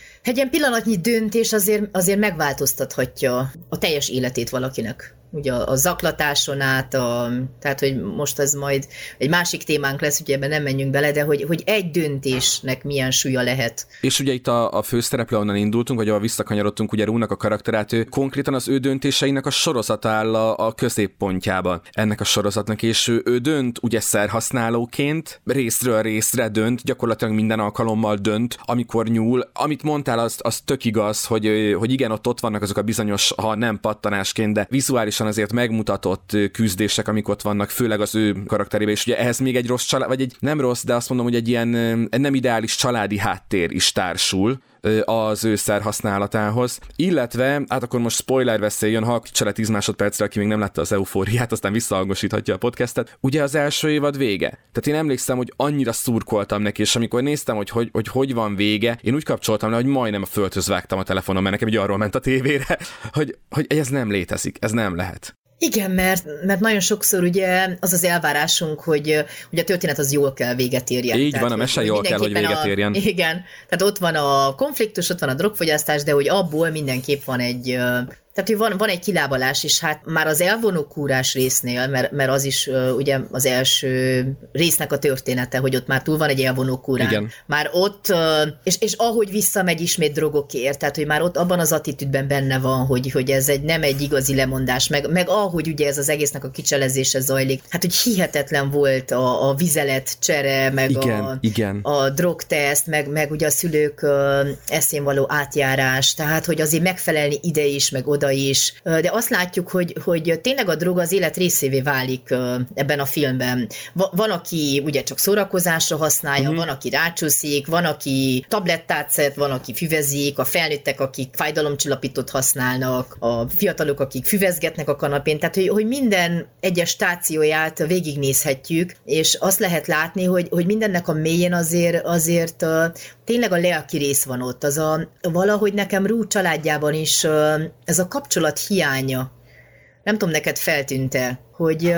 pillanatnyi döntés azért megváltoztathatja a teljes életét valakinek. Ugye a zaklatáson át, tehát hogy most ez majd egy másik témánk lesz, ugye ebben nem menjünk bele, de hogy egy döntésnek milyen súlya lehet. És ugye itt a főszereplő, onnan indultunk, vagy ahol visszakanyarodtunk, ugye Rónak a karakterát, ő konkrétan az ő döntéseinek a sorozat áll a középpontjában ennek a sorozatnak, és ő dönt ugye szerhasználóként, részről részre dönt, gyakorlatilag minden alkalommal dönt, amikor nyúl. Amit mondtál, az tök igaz, hogy igen, ott vannak azok a bizonyos, ha nem pattanásként, de vizuális azért megmutatott küzdések, amik ott vannak, főleg az ő karakterében, és ugye ehhez még egy rossz család, vagy egy nem rossz, de azt mondom, hogy egy ilyen nem ideális családi háttér is társul, az ő szer használatához. Illetve, hát akkor most spoiler veszély jön, halkítsa le 10 másodpercre, aki még nem látta az Eufóriát, aztán visszahangosíthatja a podcastet. Ugye az első évad vége? Tehát én emlékszem, hogy annyira szurkoltam neki, és amikor néztem, hogy van vége, én úgy kapcsoltam le, hogy majdnem a földhöz vágtam a telefonom, mert nekem így arról ment a tévére, hogy ez nem létezik, ez nem lehet. Igen, mert nagyon sokszor ugye az az elvárásunk, hogy a történet az jól kell véget érjen. Így tehát, van, a mese jól kell, hogy véget érjen. Igen, tehát ott van a konfliktus, ott van a drogfogyasztás, de hogy abból mindenképp van egy... Tehát, van egy kilábalás, és hát már az elvonó kúrás résznél, mert az is ugye az első résznek a története, hogy ott már túl van egy elvonó kúrán. Igen. Már ott, és ahogy visszamegy ismét drogokért, tehát, hogy már ott abban az attitűdben benne van, hogy ez nem egy igazi lemondás, meg ahogy ugye ez az egésznek a kicselezése zajlik, hát, hogy hihetetlen volt a vizeletcsere, meg a drogteszt, meg ugye a szülők eszén való átjárás, tehát, hogy azért megfelelni ide is, meg oda is, de azt látjuk, hogy tényleg a drog az élet részévé válik ebben a filmben. Van, aki ugye csak szórakozásra használja, van, aki rácsúszik, van, aki tablettát szed, van, aki füvezik, a felnőttek, akik fájdalomcsillapítót használnak, a fiatalok, akik füvezgetnek a kanapén, tehát hogy minden egyes stációját végignézhetjük, és azt lehet látni, hogy mindennek a mélyén azért tényleg a lelki rész van ott. Az valahogy nekem Rú családjában is ez a kapcsolat hiánya. Nem tudom, neked feltűnt-e, hogy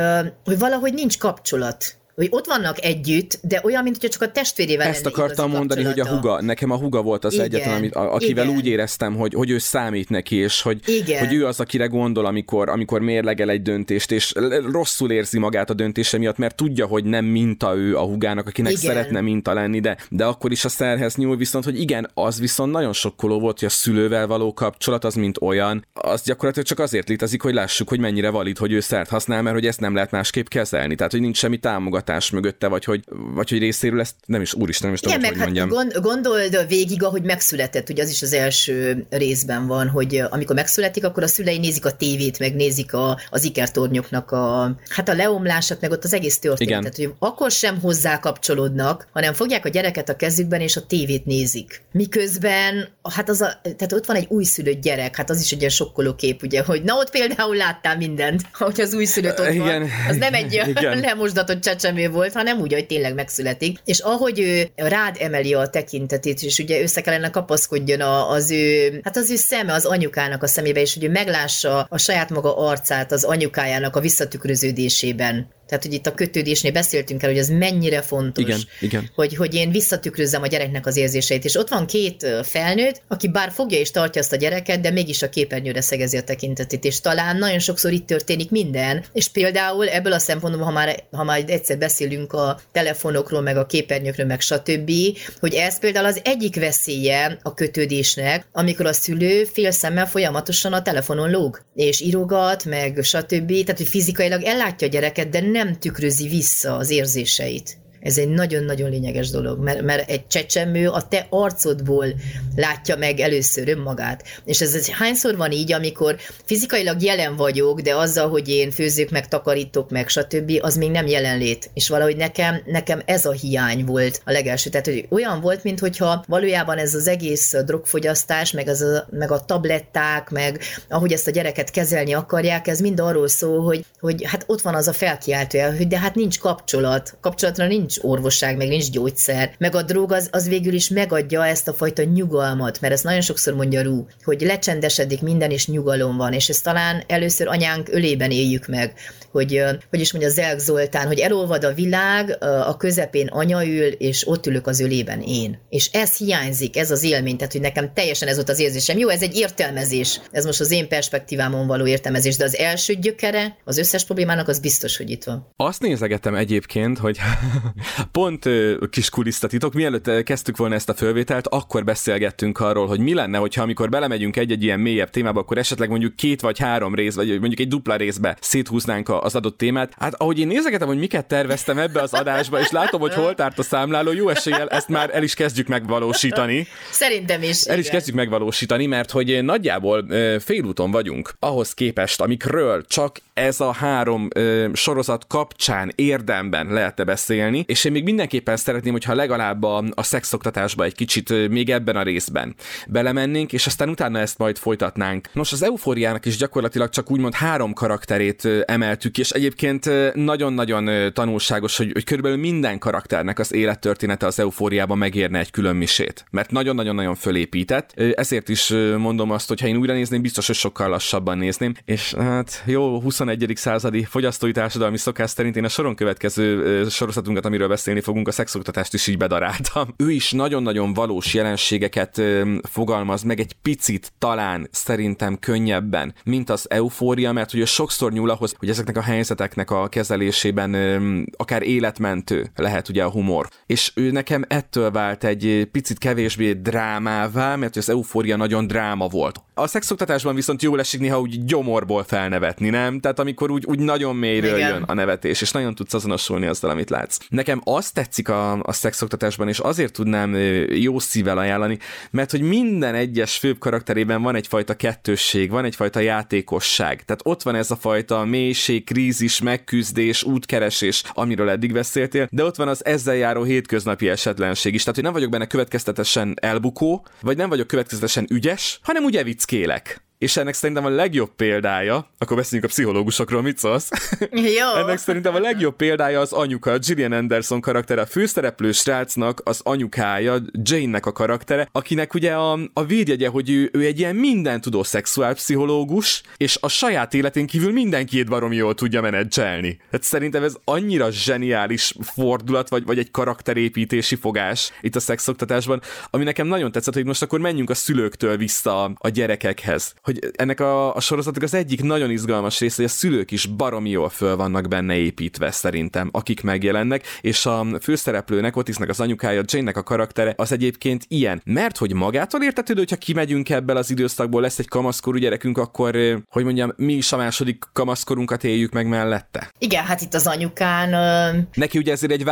valahogy nincs kapcsolat. Hogy ott vannak együtt, de olyan, mintha csak a testvérével lenne. Ezt akartam mondani, hogy a húga, nekem a húga volt az egyetlen, akivel úgy éreztem, hogy ő számít neki, és hogy ő az, akire gondol, amikor mérlegel egy döntést, és rosszul érzi magát a döntése miatt, mert tudja, hogy nem minta ő a húgának, akinek szeretne minta lenni, de akkor is a szerhez nyúl, viszont, hogy igen, az viszont nagyon sokkoló volt, hogy a szülővel való kapcsolat az mint olyan, az gyakorlatilag csak azért létezik, hogy lássuk, hogy mennyire valid, hogy ő szert használ, mert hogy ezt nem lehet másképp kezelni. Tehát, hogy nincs semmi támogatás mögötte, vagy hogy részéről ezt nem is, úristen, nem is tudom, hogy mondjam. Gondold végig, ahogy megszületett, ugye az is az első részben van, hogy amikor megszületik, akkor a szülei nézik a tévét, meg nézik az ikertornyoknak a leomlását, meg ott az egész történetet, hogy akkor sem hozzá kapcsolódnak, hanem fogják a gyereket a kezükben, és a tévét nézik. Miközben, hát tehát ott van egy újszülött gyerek, hát az is egy ilyen sokkoló kép, ugye, hogy na ott például láttál mindent, hogy az újszülött ott van, az nem egy lemosdatott semmi volt, hanem úgy, hogy tényleg megszületik. És ahogy ő rád emeli a tekintetét, és ugye össze kellene kapaszkodjon az ő szeme az anyukának a szemébe, és hogy ő meglássa a saját maga arcát az anyukájának a visszatükröződésében. Tehát, hogy itt a kötődésnél beszéltünk el, hogy az mennyire fontos, hogy én visszatükrözzem a gyereknek az érzéseit. És ott van két felnőtt, aki bár fogja és tartja azt a gyereket, de mégis a képernyőre szegezi a tekintetét. És talán nagyon sokszor itt történik minden. És például ebből a szempontból, ha már egyszer beszélünk a telefonokról, meg a képernyőkről, meg stb., hogy ez például az egyik veszélye a kötődésnek, amikor a szülő félszemmel folyamatosan a telefonon lóg, és írogat, meg stb. Tehát, hogy fizikailag ellátja a gyereket, de nem tükrözi vissza az érzéseit. Ez egy nagyon-nagyon lényeges dolog, mert egy csecsemő a te arcodból látja meg először önmagát. És ez hányszor van így, amikor fizikailag jelen vagyok, de azzal, hogy én főzök, meg takarítok, meg stb., az még nem jelenlét. És valahogy nekem ez a hiány volt a legelső. Tehát, hogy olyan volt, minthogyha valójában ez az egész drogfogyasztás, meg a tabletták, meg ahogy ezt a gyereket kezelni akarják, ez mind arról szól, hogy hát ott van az a felkiáltója, hogy de hát nincs kapcsolat. Kapcsolatra nincs orvosság, meg nincs gyógyszer, meg a drog az végül is megadja ezt a fajta nyugalmat, mert ezt nagyon sokszor mondja Rú, hogy lecsendesedik minden, és nyugalom van, és ezt talán először anyánk ölében éljük meg, hogy is mondja Zelk Zoltán, hogy elolvad a világ, a közepén anya ül, és ott ülök az ölében én. És ez hiányzik, ez az élmény, tehát hogy nekem teljesen ez volt az érzésem. Jó, ez egy értelmezés, ez most az én perspektívámon való értelmezés, de az első gyökere az összes problémának az biztos, hogy itt van. Azt nézegetem egyébként, hogy pont kis kulisztatitok, mielőtt kezdtük volna ezt a fölvételt, akkor beszélgettünk arról, hogy mi lenne, hogyha amikor belemegyünk egy-egy ilyen mélyebb témába, akkor esetleg mondjuk 2 vagy 3 rész, vagy mondjuk egy dupla részbe széthúznánk az adott témát. Hát ahogy én nézegetem, hogy miket terveztem ebbe az adásba, és látom, hogy hol tárt a számláló, jó eséllyel ezt már el is kezdjük megvalósítani. Szerintem is. El is kezdjük megvalósítani, mert hogy nagyjából félúton vagyunk ahhoz képest, amikről csak ez a 3 sorozat kapcsán érdemben lehetne beszélni. És én még mindenképpen szeretném, hogyha legalább a szexoktatásba egy kicsit még ebben a részben belemennénk, és aztán utána ezt majd folytatnánk. Nos, az Eufóriának is gyakorlatilag csak úgymond 3 karakterét emeltük, és egyébként nagyon-nagyon tanulságos, hogy körülbelül minden karakternek az élettörténete az Eufóriában megérne egy külön misét, mert nagyon-nagyon-nagyon fölépített, ezért is mondom azt, hogy ha én újra nézném, biztos, hogy sokkal lassabban nézném, és hát jó, 21. századi fogyasztói társadalmi szokás szerint én a soron következő sorozatunkat, amiről beszélni fogunk, a szexoktatást is így bedaráltam. Ő is nagyon-nagyon valós jelenségeket fogalmaz meg egy picit talán szerintem könnyebben, mint az Eufória, mert ugye sokszor nyúl ahhoz, hogy ezeknek a helyzeteknek a kezelésében akár életmentő lehet ugye a humor. És ő nekem ettől vált egy picit kevésbé drámává, mert az Eufória nagyon dráma volt. A szexoktatásban viszont jól esik néha úgy gyomorból felnevetni, nem? Tehát amikor úgy nagyon mélyről jön a nevetés, és nagyon tudsz azonosulni azzal, amit látsz. Nekem azt tetszik a szexoktatásban, és azért tudnám jó szívvel ajánlani, mert hogy minden egyes főbb karakterében van egyfajta kettősség, van egyfajta játékosság. Tehát ott van ez a fajta mélység, krízis, megküzdés, útkeresés, amiről eddig beszéltél, de ott van az ezzel járó hétköznapi esetlenség is. Tehát, hogy nem vagyok benne következetesen elbukó, vagy nem vagyok következetesen ügyes, hanem úgy evickélek. És ennek szerintem a legjobb példája, akkor beszéljünk a pszichológusokról, mit szólsz? Jó. Ennek szerintem a legjobb példája az anyuka, Gillian Anderson karaktere, a főszereplő srácnak az anyukája, Jane-nek a karaktere, akinek ugye a védjegye, hogy ő egy ilyen mindentudó szexuálpszichológus, és a saját életén kívül mindenkiét baromi jól tudja menedzselni. Hát szerintem ez annyira zseniális fordulat, vagy egy karakterépítési fogás itt a szexoktatásban, ami nekem nagyon tetszett, hogy most akkor menjünk a szülőktől vissza a gyerekekhez. Hogy ennek a sorozatnak az egyik nagyon izgalmas része, hogy a szülők is baromi jól föl vannak benne építve szerintem, akik megjelennek, és a főszereplőnek, Otisnak az anyukája, Jane-nek a karaktere az egyébként ilyen. Mert hogy magától értetődő, hogyha kimegyünk ebből az időszakból, lesz egy kamaszkorú gyerekünk, akkor, hogy mondjam, mi is a második kamaszkorunkat éljük meg mellette. Igen, hát itt az anyukán... Neki ugye ezért egy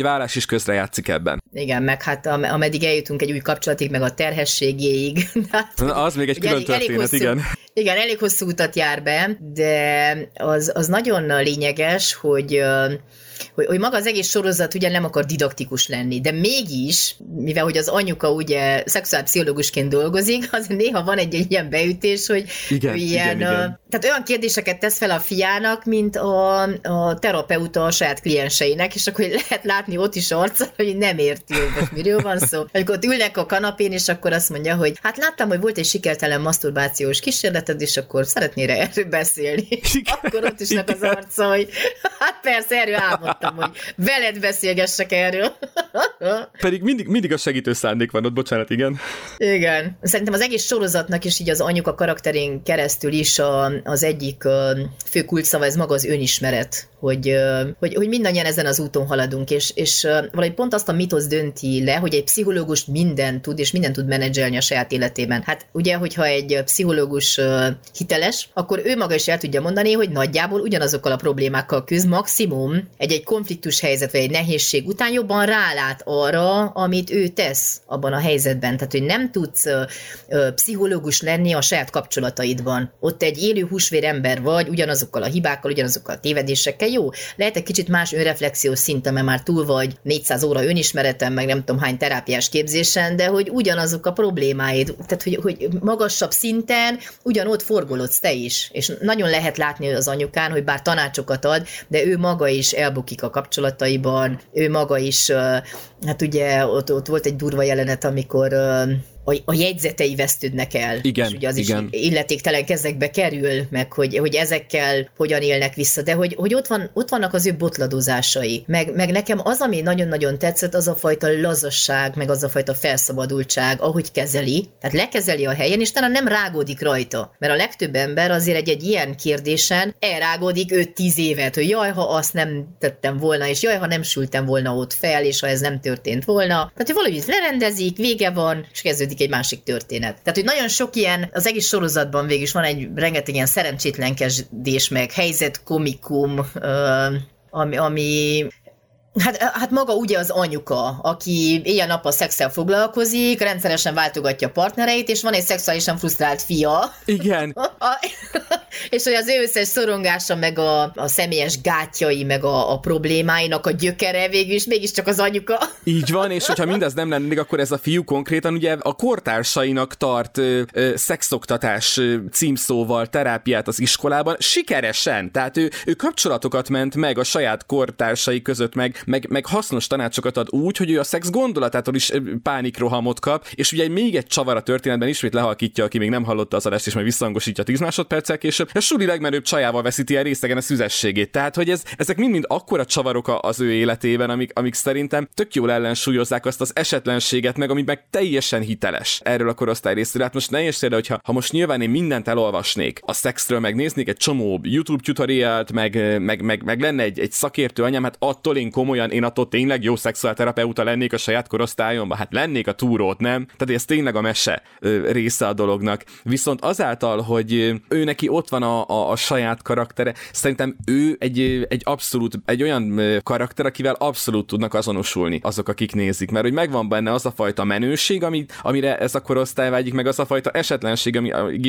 vállás is közrejátszik ebben. Igen, meg hát ameddig eljutunk egy új kapcsolatig, meg a terhességéig. Az még egy külön történet, elég hosszú utat jár be, de az nagyon lényeges, hogy maga az egész sorozat ugye nem akar didaktikus lenni, de mégis, mivel hogy az anyuka ugye szexuálpszichológusként dolgozik, az néha van egy ilyen beütés, hogy igen. Tehát olyan kérdéseket tesz fel a fiának, mint a terapeuta a saját klienseinek, és akkor lehet látni ott is arccal, hogy nem érti, hogy miről van szó. Amikor ott ülnek a kanapén, és akkor azt mondja, hogy hát láttam, hogy volt egy sikertelen maszturbációs kísérleted, és akkor szeretnél erről beszélni. Igen, akkor ott isnek az arca, hogy hát persze, erről álmodtam, hogy veled beszélgessek erről. Pedig mindig a segítő szándék van ott, bocsánat, igen. Igen. Szerintem az egész sorozatnak is így az anyuka karakterén keresztül is az egyik fő kulcsszava, ez maga az önismeret, hogy mindannyian ezen az úton haladunk, és valahogy pont azt a mitosz dönti le, hogy egy pszichológus mindent tud, és mindent tud menedzselni a saját életében. Hát ugye, hogyha egy pszichológus hiteles, akkor ő maga is el tudja mondani, hogy nagyjából ugyanazokkal a problémákkal küzd, maximum egy konfliktus helyzet, vagy egy nehézség után jobban rálát arra, amit ő tesz abban a helyzetben. Tehát, hogy nem tudsz pszichológus lenni a saját kapcsolataidban. Ott egy élő húsvér ember vagy, ugyanazokkal a hibákkal, ugyanazokkal a tévedésekkel, jó. Lehet egy kicsit más önreflexiós szinten, mert már túl vagy 400 óra önismereten, meg nem tudom hány terápiás képzésen, de hogy ugyanazok a problémáid, tehát hogy magasabb szinten ugyanott forgolodsz te is. És nagyon lehet látni az anyukán, hogy bár tanácsokat ad, de ő maga is elbukik a kapcsolataiban, ő maga is, hát ugye ott volt egy durva jelenet, amikor a jegyzetei vesztődnek el. Igen, és ugye az is illetéktelen kezekbe kerül, meg hogy ezekkel hogyan élnek vissza, de hogy ott vannak az ő botladozásai. Meg nekem az, ami nagyon-nagyon tetszett, az a fajta lazasság, meg az a fajta felszabadultság, ahogy kezeli. Tehát lekezeli a helyen, és talán nem rágódik rajta. Mert a legtöbb ember azért egy ilyen kérdésen elrágódik 5-10 évet, hogy jaj, ha azt nem tettem volna, és jaj, ha nem sültem volna ott fel, és ha ez nem történt volna. Tehát, hogy valahogy lerendezik, vége van, és kezdődik egy másik történet. Tehát, hogy nagyon sok ilyen, az egész sorozatban végig is van egy rengeteg ilyen szerencsétlenkedés, meg helyzetkomikum, ami Hát maga ugye az anyuka, aki éjjel-nappal szexszel foglalkozik, rendszeresen váltogatja a partnereit, és van egy szexuálisan frusztrált fia. Igen. És hogy az ő összes szorongása, meg a személyes gátjai, meg a problémáinak a gyökere végül is mégiscsak az anyuka. Így van, és hogyha mindez nem lennék, akkor ez a fiú konkrétan ugye a kortársainak tart szexoktatás címszóval terápiát az iskolában sikeresen. Tehát ő kapcsolatokat ment meg a saját kortársai között, meg hasznos tanácsokat ad úgy, hogy ő a szex gondolatától is pánikrohamot kap, és ugye még egy csavar a történetben ismét lehalkítja, aki még nem hallotta az adást, és majd visszahangosítja 10 másodperccel később. A suli legmenőbb csajával veszíti el részegen a szüzességét. Tehát, hogy ezek mind-mind akkora csavarok az ő életében, amik szerintem tök jól ellensúlyozzák azt az esetlenséget, meg ami meg teljesen hiteles erről a korosztály részéről. Hát most ne értsd el, hogyha most nyilván én mindent elolvasnék a szexről, megnéznék egy csomó YouTube tutorialt, meg lenne egy szakértő anyám, hát attól én komolyan, én attól tényleg jó szexuálterapeuta lennék a saját korosztályomban, hát lennék a túrót, nem? Tehát ez tényleg a mese része a dolognak. Viszont azáltal, hogy ő neki ott van a saját karaktere, szerintem ő egy olyan karakter, akivel abszolút tudnak azonosulni azok, akik nézik, mert hogy megvan benne az a fajta menőség, amire ez a korosztály vágyik, meg az a fajta esetlenség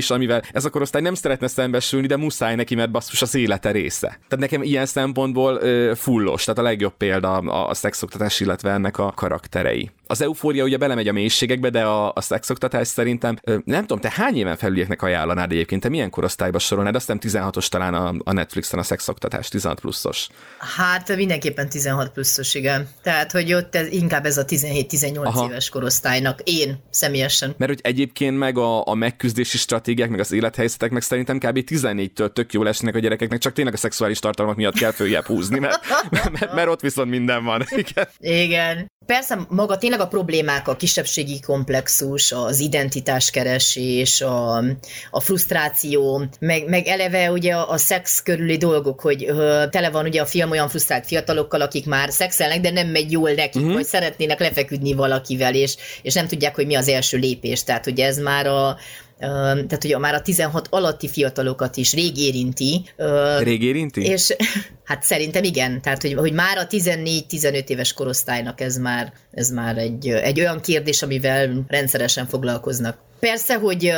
amivel ez a korosztály nem szeretne szembesülni, de muszáj neki, mert basszus az élete része. Tehát nekem ilyen szempontból fullos, tehát a legjobb példa a szexoktatás, illetve ennek a karakterei. Az Eufória ugye belemegy a mélységekbe, de a szexoktatás szerintem, nem tudom, te hány éven felülieknek ajánlanád egyébként? Te milyen korosztályba sorolnád? Azt nem 16-os talán a Netflixen a szexoktatás, 16 pluszos. Hát mindenképpen 16 pluszos, igen. Tehát, hogy ott inkább ez a 17-18 éves korosztálynak, én személyesen. Mert hogy egyébként meg a megküzdési stratégiák, meg az élethelyzetek, meg szerintem kb. 14-től tök jól esnek a gyerekeknek, csak tényleg a szexuális tartalmak miatt kell följebb húzni, mert ott viszont minden van. Igen. Igen. Persze maga tényleg a problémák, a kisebbségi komplexus, az identitáskeresés, a frusztráció, meg eleve ugye a szex körüli dolgok, hogy tele van ugye a film olyan frusztrált fiatalokkal, akik már szexelnek, de nem megy jól nekik, vagy szeretnének lefeküdni valakivel, és nem tudják, hogy mi az első lépés. Tehát ugye ez már tehát ugye már a 16 alatti fiatalokat is rég érinti. Rég érinti? És hát szerintem igen, tehát hogy már a 14-15 éves korosztálynak ez már egy olyan kérdés, amivel rendszeresen foglalkoznak. Persze, hogy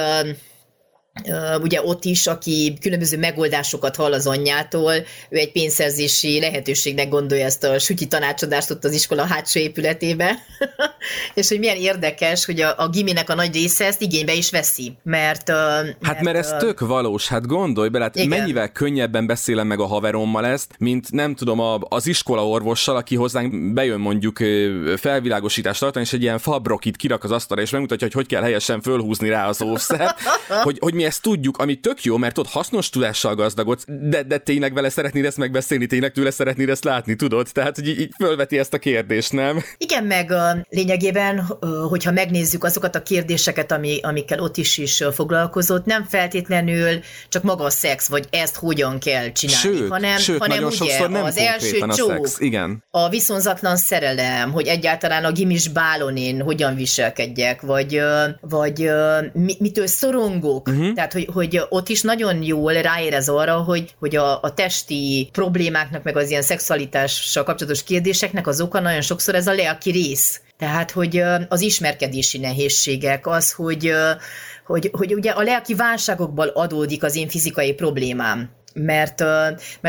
ugye ott is, aki különböző megoldásokat hall az anyjától, ő egy pénzszerzési lehetőségnek gondolja ezt a sütyi tanácsadást ott az iskola hátsó épületébe, és hogy milyen érdekes, hogy a giminek a nagy része ezt igénybe is veszi, mert ez tök valós, hát gondolj bele, hát mennyivel könnyebben beszélem meg a haverommal ezt, mint nem tudom, az iskola orvossal, aki hozzánk bejön mondjuk felvilágosítást tartani, és egy ilyen fabrokit kirak az asztalra, és megmutatja, hogy kell helyesen fölhúzni rá az óvszert, hogy mi ezt tudjuk, ami tök jó, mert ott hasznos tudással gazdagodsz, de tényleg vele szeretnéd ezt megbeszélni, tényleg tőle szeretnéd ezt látni, tudod? Tehát, hogy így fölveti ezt a kérdést, nem? Igen, meg lényegében, hogyha megnézzük azokat a kérdéseket, amikkel ott is foglalkozott, nem feltétlenül csak maga a szex, vagy ezt hogyan kell csinálni, hanem ugye nem az első csók, a viszonzatlan szerelem, hogy egyáltalán a gimis bálon én hogyan viselkedjek, vagy mitől szorongok. Tehát, hogy ott is nagyon jól ráérez arra, hogy a testi problémáknak, meg az ilyen szexualitással kapcsolatos kérdéseknek az oka nagyon sokszor ez a lelki rész. Tehát, hogy az ismerkedési nehézségek, az, hogy ugye a lelki válságokból adódik az én fizikai problémám. Mert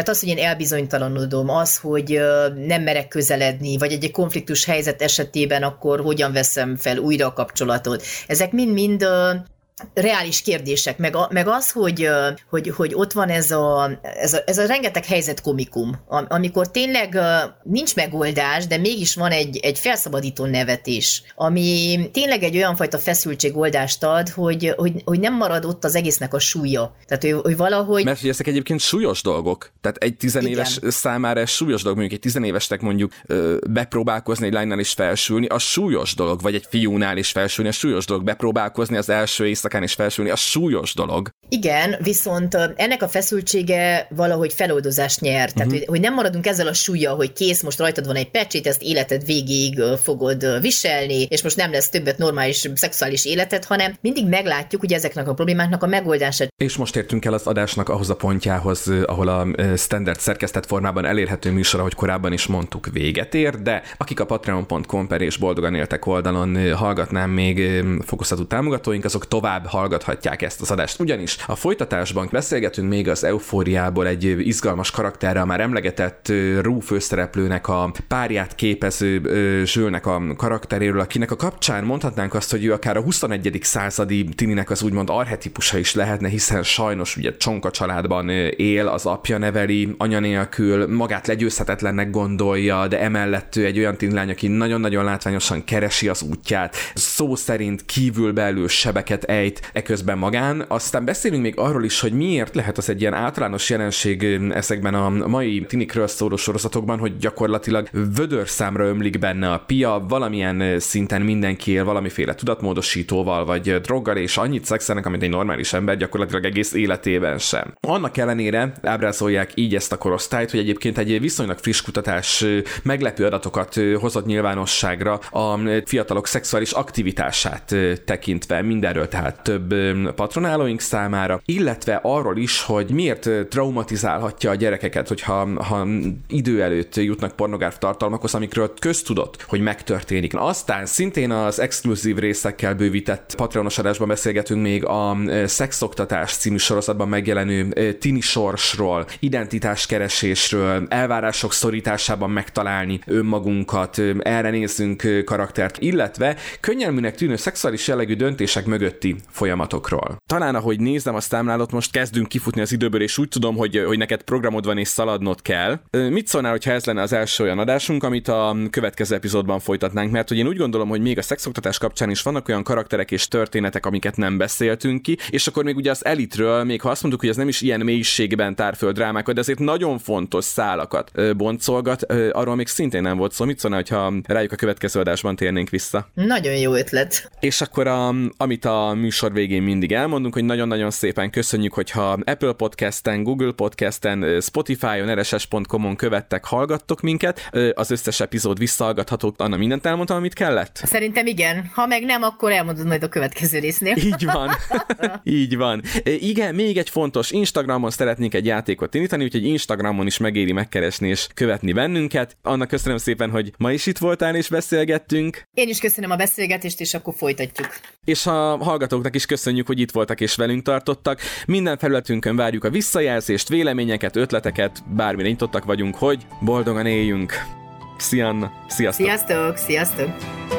az, hogy én elbizonytalanodom, az, hogy nem merek közeledni, vagy egy konfliktus helyzet esetében akkor hogyan veszem fel újra a kapcsolatot. Ezek mind-mind reális kérdések, meg az, hogy ott van ez a rengeteg helyzetkomikum, amikor tényleg nincs megoldás, de mégis van egy felszabadító nevetés, ami tényleg egy olyan fajta feszültségoldást ad, hogy nem marad ott az egésznek a súlya. Tehát, hogy valahogy... Mert hogy ezek egyébként súlyos dolgok. Tehát egy tizenéves számára súlyos dolog, mondjuk egy tizenévesnek mondjuk bepróbálkozni egy lánynál is felsülni, az súlyos dolog, vagy egy fiúnál is felsülni, az súlyos dolog, bepróbálkozni az első éjszakán is felsülni, az súlyos dolog. Igen, viszont ennek a feszültsége valahogy feloldozást nyert. Tehát, hogy nem maradunk ezzel a súlya, hogy kész, most rajtad van egy pecsét, ezt életed végig fogod viselni, és most nem lesz többet normális szexuális életed, hanem mindig meglátjuk ugye ezeknek a problémáknak a megoldását. És most értünk el az adásnak ahhoz a pontjához, ahol a standard szerkesztett formában elérhető műsor, ahogy korábban is mondtuk, véget ér, de akik a patreon.com/per és boldogan éltek oldalon hallgatnám még fokozatú támogatóink, azok tovább hallgathatják ezt az adást. Ugyanis a folytatásban beszélgetünk még az Eufóriából egy izgalmas karakterrel, már emlegetett Rue főszereplőnek a párját képező Zsülnek a karakteréről, akinek a kapcsán mondhatnánk azt, hogy ő akár a 21. századi tininek az úgymond archetipusa is lehetne, hiszen sajnos ugye csonka családban él, az apja neveli, anya nélkül, magát legyőzhetetlennek gondolja, de emellett egy olyan tinilány, aki nagyon-nagyon látványosan keresi az útját, szó szerint kívülbelül sebeket ejt eközben magán. Aztán beszélünk még arról is, hogy miért lehet az egy ilyen általános jelenség ezekben a mai tinikről szóló sorozatokban, hogy gyakorlatilag vödörszámra ömlik benne a pia, valamilyen szinten mindenki él valamiféle tudatmódosítóval vagy droggal, és annyit szexelnek, amit egy normális ember gyakorlatilag egész életében sem. Annak ellenére ábrázolják így ezt a korosztályt, hogy egyébként egy viszonylag friss kutatás meglepő adatokat hozott nyilvánosságra a fiatalok szexuális aktivitását tekintve, mindenről tehát több patronálóink számára, illetve arról is, hogy miért traumatizálhatja a gyerekeket, hogyha idő előtt jutnak pornográf tartalmakhoz, amikről köztudott, hogy megtörténik. Aztán szintén az exkluzív részekkel bővített Patreonos adásban beszélgetünk még a Szexoktatás című sorozatban megjelenő tini sorsról, identitáskeresésről, elvárások szorításában megtalálni önmagunkat, erre nézzünk karaktert, illetve könnyelműnek tűnő szexuális jellegű döntések mögötti folyamatokról. Talán, ahogy nézem a számlálót, most kezdünk kifutni az időből, és úgy tudom, hogy neked programod van és szaladnod kell. Mit szólnál, hogyha ez lenne az első olyan adásunk, amit a következő epizódban folytatnánk? Mert hogy én úgy gondolom, hogy még a szexoktatás kapcsán is vannak olyan karakterek és történetek, amiket nem beszéltünk ki, és akkor még ugye az elitről, még ha azt mondtuk, hogy ez nem is ilyen mélységben tárföld drámákat, de azért nagyon fontos szálakat boncolgat, arról még szintén nem volt szó. Mit szólnál, hogyha rájuk a következő adásban térnénk vissza? Nagyon jó ötlet. És akkor amit a műsor végén mindig elmondunk, hogy nagyon-nagyon szépen köszönjük, hogyha Apple Podcasten, Google Podcasten, Spotify-on, RSS.com-on követtek, hallgattok minket. Az összes epizód visszahallgatható. Anna, mindent elmondtam, amit kellett? Szerintem igen. Ha meg nem, akkor elmondod majd a következő résznél. Így van. Így van. Igen, még egy fontos, Instagramon szeretnénk egy játékot indítani, úgyhogy Instagramon is megéri megkeresni és követni bennünket. Anna, köszönöm szépen, hogy ma is itt voltál és beszélgettünk. Én is köszönöm a beszélgetést, és akkor folytatjuk. És a hallgatóknak is köszönjük, hogy itt voltak és velünk tartottak. Minden felületünkön várjuk a visszajelzést, véleményeket, ötleteket, bármire nyitottak vagyunk, hogy boldogan éljünk. Szia, Anna! Sziasztok! Sziasztok! Sziasztok!